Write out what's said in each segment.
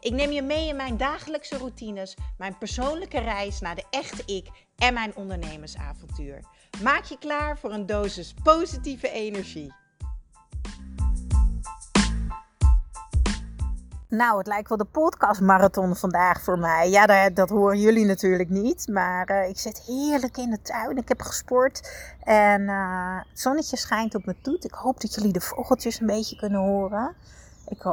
Ik neem je mee in mijn dagelijkse routines, mijn persoonlijke reis naar de echte ik en mijn ondernemersavontuur. Maak je klaar voor een dosis positieve energie. Nou, het lijkt wel de podcastmarathon vandaag voor mij. Ja, dat horen jullie natuurlijk niet. Maar ik zit heerlijk in de tuin. Ik heb gesport. En het zonnetje schijnt op me toe. Ik hoop dat jullie de vogeltjes een beetje kunnen horen. Ik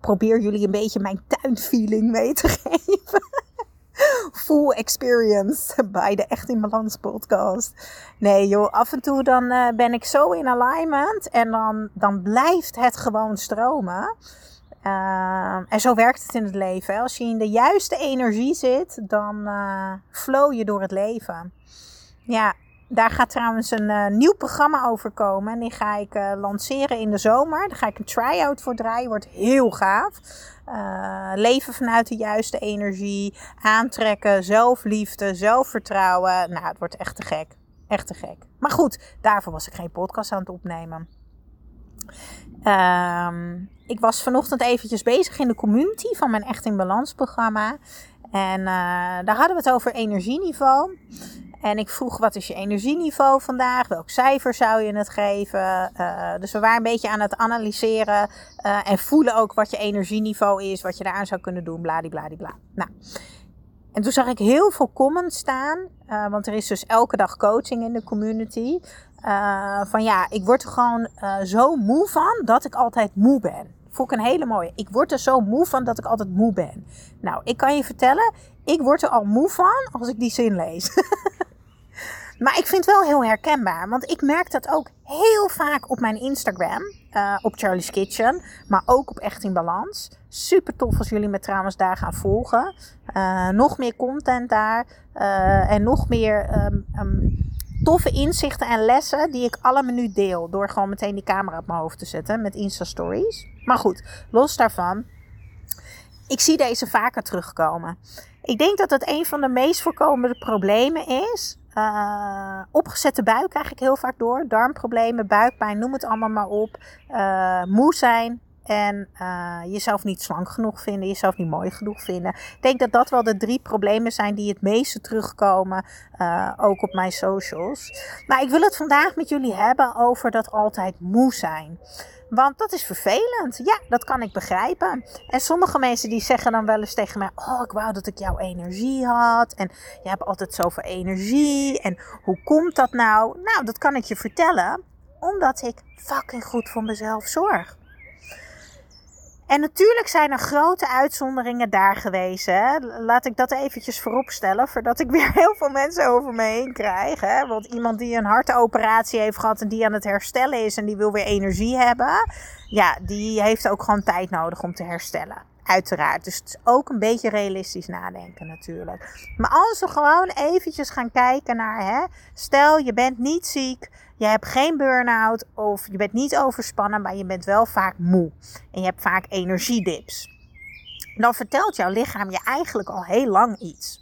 probeer jullie een beetje mijn tuinfeeling mee te geven. Full experience bij de Echt in Balans podcast. Nee joh, af en toe dan ben ik zo in alignment. En dan blijft het gewoon stromen. En zo werkt het in het leven. Als je in de juiste energie zit, dan flow je door het leven. Ja, daar gaat trouwens een nieuw programma over komen. En die ga ik lanceren in de zomer. Daar ga ik een try-out voor draaien. Wordt heel gaaf. Leven vanuit de juiste energie. Aantrekken, zelfliefde, zelfvertrouwen. Nou, het wordt echt te gek. Echt te gek. Maar goed, daarvoor was ik geen podcast aan het opnemen. Ik was vanochtend eventjes bezig in de community van mijn Echt in Balans programma. En daar hadden we het over energieniveau. En ik vroeg, wat is je energieniveau vandaag? Welk cijfer zou je het geven? Dus we waren een beetje aan het analyseren. En voelen ook wat je energieniveau is. Wat je daaraan zou kunnen doen. Bladibladibla. Nou. En toen zag ik heel veel comments staan. Want er is dus elke dag coaching in de community. Van ja, ik word er gewoon zo moe van dat ik altijd moe ben. Vond ik een hele mooie. Ik word er zo moe van dat ik altijd moe ben. Nou, ik kan je vertellen, ik word er al moe van als ik die zin lees. Maar ik vind het wel heel herkenbaar. Want ik merk dat ook heel vaak op mijn Instagram. Op Charlie's Kitchen. Maar ook op Echt in Balans. Super tof als jullie me trouwens daar gaan volgen. Nog meer content daar. En nog meer toffe inzichten en lessen die ik alle minuut deel. Door gewoon meteen die camera op mijn hoofd te zetten. Met Insta Stories. Maar goed, los daarvan. Ik zie deze vaker terugkomen. Ik denk dat het een van de meest voorkomende problemen is. Opgezette buik krijg ik heel vaak door. Darmproblemen, buikpijn, noem het allemaal maar op. Moe zijn en jezelf niet slank genoeg vinden. Jezelf niet mooi genoeg vinden. Ik denk dat dat wel de 3 problemen zijn die het meeste terugkomen. Ook op mijn socials. Maar ik wil het vandaag met jullie hebben over dat altijd moe zijn. Want dat is vervelend. Ja, dat kan ik begrijpen. En sommige mensen die zeggen dan wel eens tegen mij, oh, ik wou dat ik jouw energie had. En je hebt altijd zoveel energie. En hoe komt dat nou? Nou, dat kan ik je vertellen. Omdat ik fucking goed voor mezelf zorg. En natuurlijk zijn er grote uitzonderingen daar geweest. Hè? Laat ik dat eventjes vooropstellen, voordat ik weer heel veel mensen over me heen krijg. Hè? Want iemand die een hartoperatie heeft gehad en die aan het herstellen is en die wil weer energie hebben. Ja, die heeft ook gewoon tijd nodig om te herstellen. Uiteraard. Dus het is ook een beetje realistisch nadenken natuurlijk. Maar als we gewoon eventjes gaan kijken naar, hè, stel je bent niet ziek, je hebt geen burn-out of je bent niet overspannen, maar je bent wel vaak moe. En je hebt vaak energiedips. Dan vertelt jouw lichaam je eigenlijk al heel lang iets.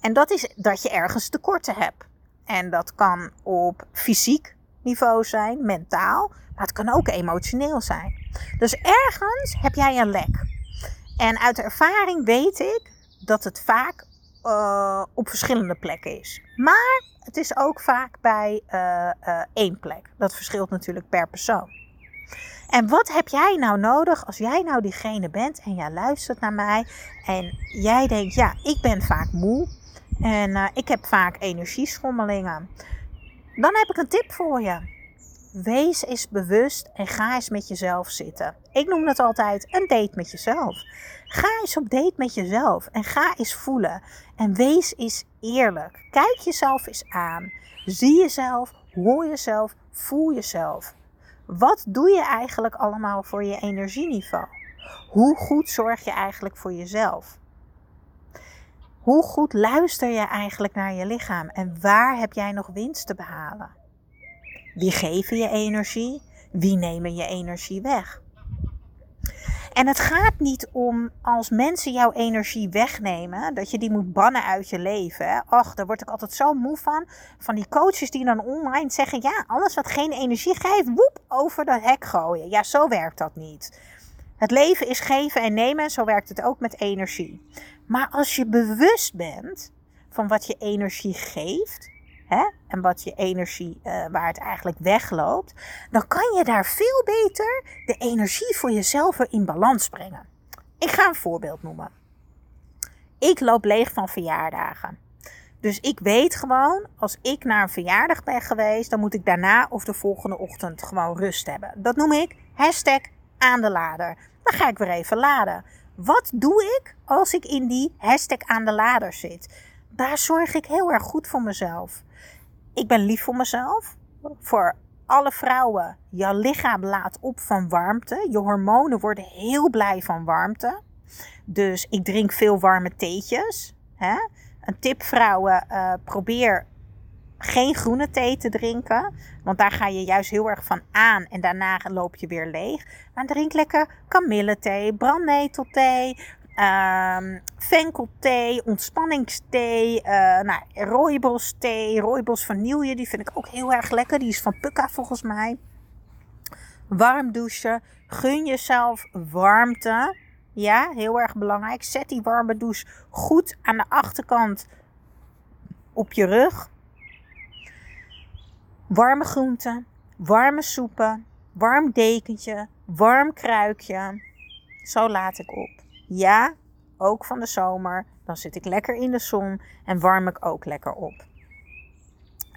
En dat is dat je ergens tekorten hebt. En dat kan op fysiek niveau zijn, mentaal, maar het kan ook emotioneel zijn. Dus ergens heb jij een lek. En uit ervaring weet ik dat het vaak op verschillende plekken is. Maar het is ook vaak bij 1 plek. Dat verschilt natuurlijk per persoon. En wat heb jij nou nodig als jij nou diegene bent en jij luistert naar mij. En jij denkt, ja, ik ben vaak moe. En ik heb vaak energieschommelingen. Dan heb ik een tip voor je. Wees eens bewust en ga eens met jezelf zitten. Ik noem dat altijd een date met jezelf. Ga eens op date met jezelf en ga eens voelen. En wees eens eerlijk. Kijk jezelf eens aan. Zie jezelf, hoor jezelf, voel jezelf. Wat doe je eigenlijk allemaal voor je energieniveau? Hoe goed zorg je eigenlijk voor jezelf? Hoe goed luister je eigenlijk naar je lichaam en waar heb jij nog winst te behalen? Wie geven je energie? Wie nemen je energie weg? En het gaat niet om als mensen jouw energie wegnemen, dat je die moet bannen uit je leven. Och, daar word ik altijd zo moe van die coaches die dan online zeggen, ja, alles wat geen energie geeft, woep, over dat hek gooien. Ja, zo werkt dat niet. Het leven is geven en nemen, zo werkt het ook met energie. Maar als je bewust bent van wat je energie geeft, hè, en wat je energie, waar het eigenlijk wegloopt, dan kan je daar veel beter de energie voor jezelf weer in balans brengen. Ik ga een voorbeeld noemen. Ik loop leeg van verjaardagen. Dus ik weet gewoon, als ik naar een verjaardag ben geweest, dan moet ik daarna of de volgende ochtend gewoon rust hebben. Dat noem ik #aan de lader. Dan ga ik weer even laden. Wat doe ik als ik in die #aan de lader zit? Daar zorg ik heel erg goed voor mezelf. Ik ben lief voor mezelf. Voor alle vrouwen, jouw lichaam laat op van warmte. Je hormonen worden heel blij van warmte. Dus ik drink veel warme theetjes. Een tip vrouwen, probeer geen groene thee te drinken. Want daar ga je juist heel erg van aan. En daarna loop je weer leeg. Maar drink lekker kamillethee, brandnetelthee, venkelthee, ontspanningsthee, rooibosthee, rooibos vanille, die vind ik ook heel erg lekker. Die is van Pukka volgens mij. Warm douchen, gun jezelf warmte. Ja, heel erg belangrijk. Zet die warme douche goed aan de achterkant op je rug. Warme groenten, warme soepen, warm dekentje, warm kruikje. Zo laat ik op. Ja, ook van de zomer. Dan zit ik lekker in de zon en warm ik ook lekker op.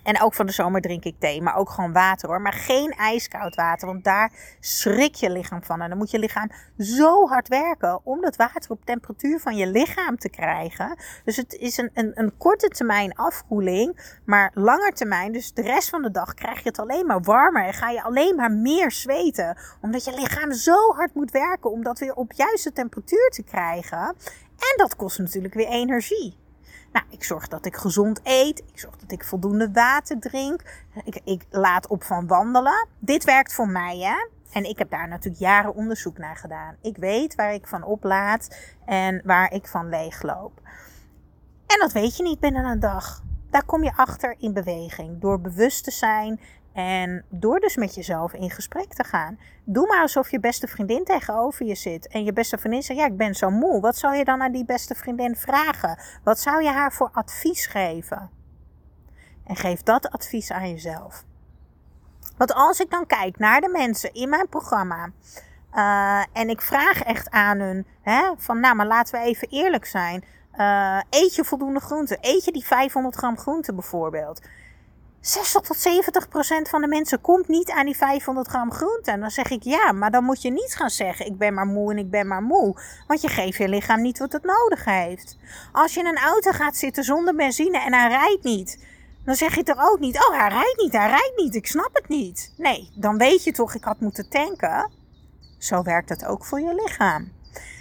En ook van de zomer drink ik thee, maar ook gewoon water hoor. Maar geen ijskoud water, want daar schrik je lichaam van. En dan moet je lichaam zo hard werken om dat water op temperatuur van je lichaam te krijgen. Dus het is een korte termijn afkoeling, maar langer termijn. Dus de rest van de dag krijg je het alleen maar warmer en ga je alleen maar meer zweten. Omdat je lichaam zo hard moet werken om dat weer op juiste temperatuur te krijgen. En dat kost natuurlijk weer energie. Nou, ik zorg dat ik gezond eet. Ik zorg dat ik voldoende water drink. Ik laat op van wandelen. Dit werkt voor mij, hè. En ik heb daar natuurlijk jaren onderzoek naar gedaan. Ik weet waar ik van oplaad en waar ik van leegloop. En dat weet je niet binnen een dag. Daar kom je achter in beweging. Door bewust te zijn en door dus met jezelf in gesprek te gaan. Doe maar alsof je beste vriendin tegenover je zit. En je beste vriendin zegt, ja, ik ben zo moe. Wat zou je dan aan die beste vriendin vragen? Wat zou je haar voor advies geven? En geef dat advies aan jezelf. Want als ik dan kijk naar de mensen in mijn programma. En ik vraag echt aan hun, van nou, maar laten we even eerlijk zijn. Eet je voldoende groenten? Eet je die 500 gram groente bijvoorbeeld? 60% tot 70% van de mensen komt niet aan die 500 gram groente. En dan zeg ik, ja, maar dan moet je niet gaan zeggen, ik ben maar moe en ik ben maar moe. Want je geeft je lichaam niet wat het nodig heeft. Als je in een auto gaat zitten zonder benzine en hij rijdt niet, dan zeg je toch ook niet, oh, hij rijdt niet, ik snap het niet. Nee, dan weet je toch, ik had moeten tanken. Zo werkt dat ook voor je lichaam.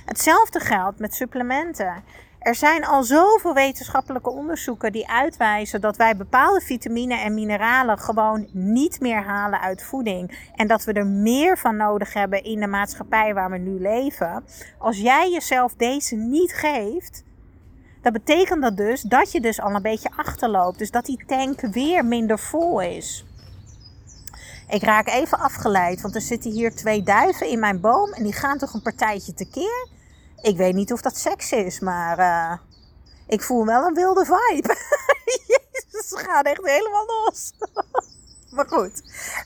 Hetzelfde geldt met supplementen. Er zijn al zoveel wetenschappelijke onderzoeken die uitwijzen dat wij bepaalde vitamine en mineralen gewoon niet meer halen uit voeding. En dat we er meer van nodig hebben in de maatschappij waar we nu leven. Als jij jezelf deze niet geeft, dan betekent dat dus dat je dus al een beetje achterloopt. Dus dat die tank weer minder vol is. Ik raak even afgeleid, want er zitten hier 2 duiven in mijn boom en die gaan toch een partijtje tekeer. Ik weet niet of dat seks is, maar ik voel wel een wilde vibe. Jezus, ze gaan echt helemaal los. Maar goed,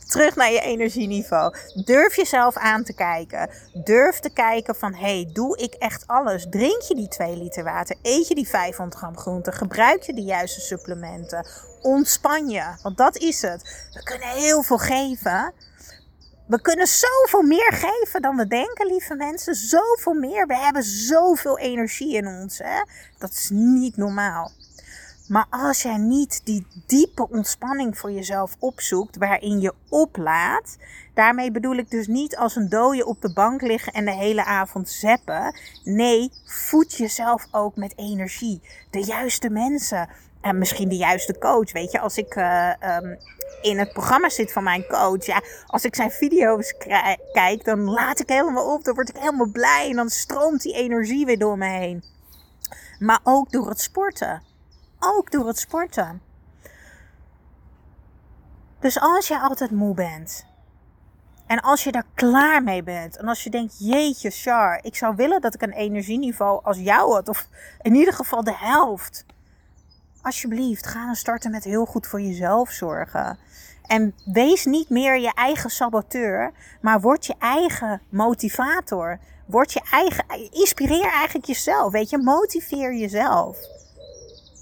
terug naar je energieniveau. Durf jezelf aan te kijken. Durf te kijken van, hey, doe ik echt alles? Drink je die 2 liter water? Eet je die 500 gram groente? Gebruik je de juiste supplementen? Ontspan je, want dat is het. We kunnen heel veel geven. We kunnen zoveel meer geven dan we denken, lieve mensen. Zoveel meer. We hebben zoveel energie in ons. Hè? Dat is niet normaal. Maar als jij niet die diepe ontspanning voor jezelf opzoekt, waarin je oplaat, daarmee bedoel ik dus niet als een dooie op de bank liggen en de hele avond zappen. Nee, voed jezelf ook met energie. De juiste mensen. En misschien de juiste coach, weet je. Als ik in het programma zit van mijn coach, ja, als ik zijn video's kijk, dan laat ik helemaal op. Dan word ik helemaal blij en dan stroomt die energie weer door me heen. Maar ook door het sporten. Ook door het sporten. Dus als je altijd moe bent en als je daar klaar mee bent en als je denkt, jeetje Char, ik zou willen dat ik een energieniveau als jou had, of in ieder geval de helft. Alsjeblieft, ga dan starten met heel goed voor jezelf zorgen. En wees niet meer je eigen saboteur, maar word je eigen motivator. Word je eigen, inspireer eigenlijk jezelf, weet je, motiveer jezelf.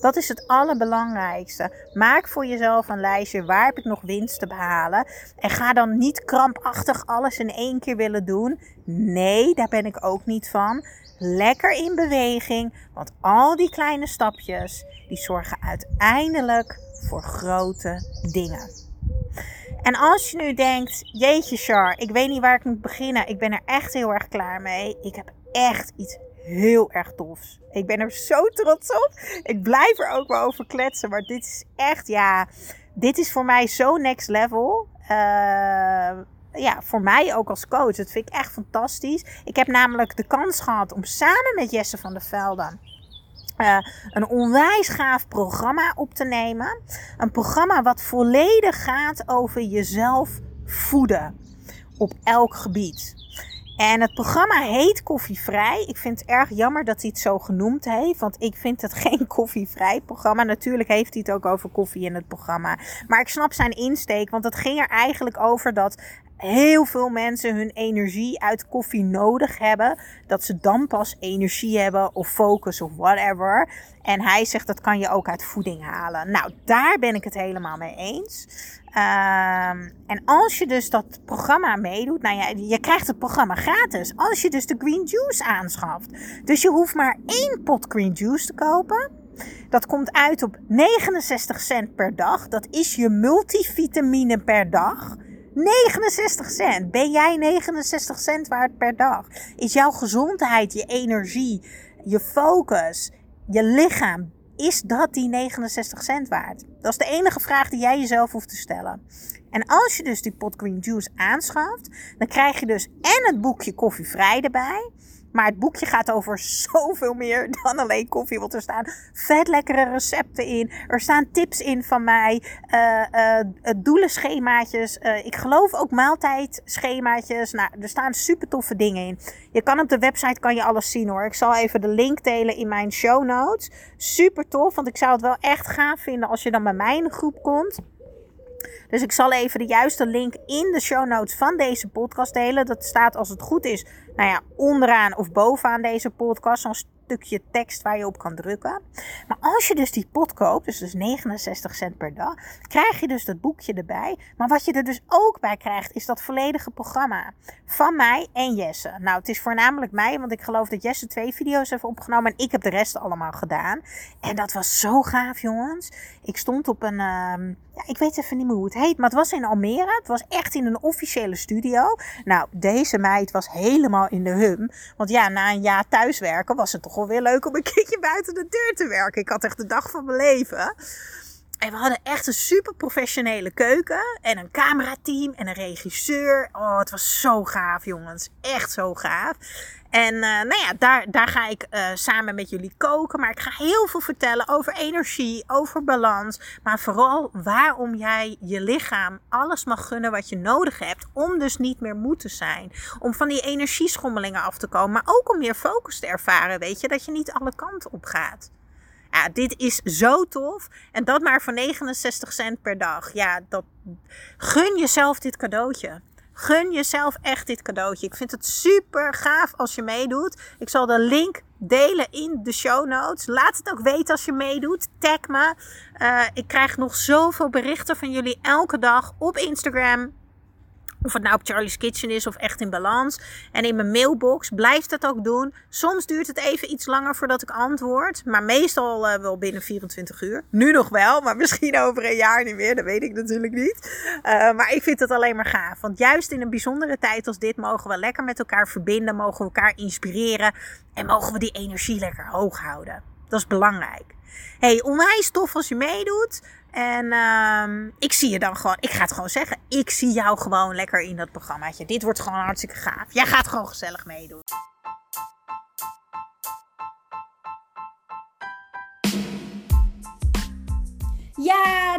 Dat is het allerbelangrijkste. Maak voor jezelf een lijstje, waar heb ik nog winst te behalen? En ga dan niet krampachtig alles in één keer willen doen. Nee, daar ben ik ook niet van. Lekker in beweging, want al die kleine stapjes, die zorgen uiteindelijk voor grote dingen. En als je nu denkt, jeetje Char, ik weet niet waar ik moet beginnen. Ik ben er echt heel erg klaar mee. Ik heb echt iets heel erg tofs. Ik ben er zo trots op. Ik blijf er ook wel over kletsen. Maar dit is echt, ja, dit is voor mij zo next level. Ja, voor mij ook als coach. Dat vind ik echt fantastisch. Ik heb namelijk de kans gehad om samen met Jesse van der Velden een onwijs gaaf programma op te nemen. Een programma wat volledig gaat over jezelf voeden. Op elk gebied. En het programma heet Koffievrij. Ik vind het erg jammer dat hij het zo genoemd heeft. Want ik vind het geen koffievrij programma. Natuurlijk heeft hij het ook over koffie in het programma. Maar ik snap zijn insteek. Want het ging er eigenlijk over dat heel veel mensen hun energie uit koffie nodig hebben. Dat ze dan pas energie hebben of focus of whatever. En hij zegt dat kan je ook uit voeding halen. Nou, daar ben ik het helemaal mee eens. En als je dus dat programma meedoet, nou ja, je krijgt het programma gratis. Als je dus de green juice aanschaft. Dus je hoeft maar 1 pot green juice te kopen. Dat komt uit op 69 cent per dag. Dat is je multivitamine per dag. 69 cent. Ben jij 69 cent waard per dag? Is jouw gezondheid, je energie, je focus, je lichaam, is dat die 69 cent waard? Dat is de enige vraag die jij jezelf hoeft te stellen. En als je dus die pot green juice aanschaft, dan krijg je dus en het boekje Koffievrij erbij. Maar het boekje gaat over zoveel meer dan alleen koffie. Want er staan vet lekkere recepten in. Er staan tips in van mij. Doelenschemaatjes. Ik geloof ook maaltijdschemaatjes. Nou, er staan super toffe dingen in. Je kan op de website kan je alles zien hoor. Ik zal even de link delen in mijn show notes. Super tof. Want ik zou het wel echt gaaf vinden als je dan bij mij in de groep komt. Dus ik zal even de juiste link in de show notes van deze podcast delen. Dat staat als het goed is, nou ja, onderaan of bovenaan deze podcast. Zo'n stukje tekst waar je op kan drukken. Maar als je dus die pot koopt, dus 69 cent per dag, krijg je dus dat boekje erbij. Maar wat je er dus ook bij krijgt, is dat volledige programma van mij en Jesse. Nou, het is voornamelijk mij, want ik geloof dat Jesse 2 video's heeft opgenomen en ik heb de rest allemaal gedaan. En dat was zo gaaf, jongens. Ik stond op een, ja, ik weet even niet meer hoe het heet, maar het was in Almere. Het was echt in een officiële studio. Nou, deze meid was helemaal in de hum. Want ja, na een jaar thuiswerken was het toch wel weer leuk om een keertje buiten de deur te werken. Ik had echt de dag van mijn leven. En we hadden echt een super professionele keuken. En een camerateam en een regisseur. Oh, het was zo gaaf, jongens. Echt zo gaaf. En nou ja, daar ga ik samen met jullie koken. Maar ik ga heel veel vertellen over energie, over balans. Maar vooral waarom jij je lichaam alles mag gunnen wat je nodig hebt. Om dus niet meer moe te zijn. Om van die energieschommelingen af te komen. Maar ook om meer focus te ervaren, weet je. Dat je niet alle kanten op gaat. Ja, dit is zo tof. En dat maar voor 69 cent per dag. Ja, gun jezelf dit cadeautje. Gun jezelf echt dit cadeautje. Ik vind het super gaaf als je meedoet. Ik zal de link delen in de show notes. Laat het ook weten als je meedoet. Tag me. Ik krijg nog zoveel berichten van jullie elke dag op Instagram. Of het nou op Charlie's Kitchen is of Echt in Balans. En in mijn mailbox blijft dat ook doen. Soms duurt het even iets langer voordat ik antwoord. Maar meestal wel binnen 24 uur. Nu nog wel, maar misschien over een jaar niet meer. Dat weet ik natuurlijk niet. Maar ik vind het alleen maar gaaf. Want juist in een bijzondere tijd als dit mogen we lekker met elkaar verbinden. Mogen we elkaar inspireren. En mogen we die energie lekker hoog houden. Dat is belangrijk. Hey, onwijs tof als je meedoet. En ik zie je dan gewoon. Ik ga het gewoon zeggen. Ik zie jou gewoon lekker in dat programmaatje. Dit wordt gewoon hartstikke gaaf. Jij gaat gewoon gezellig meedoen. Ja,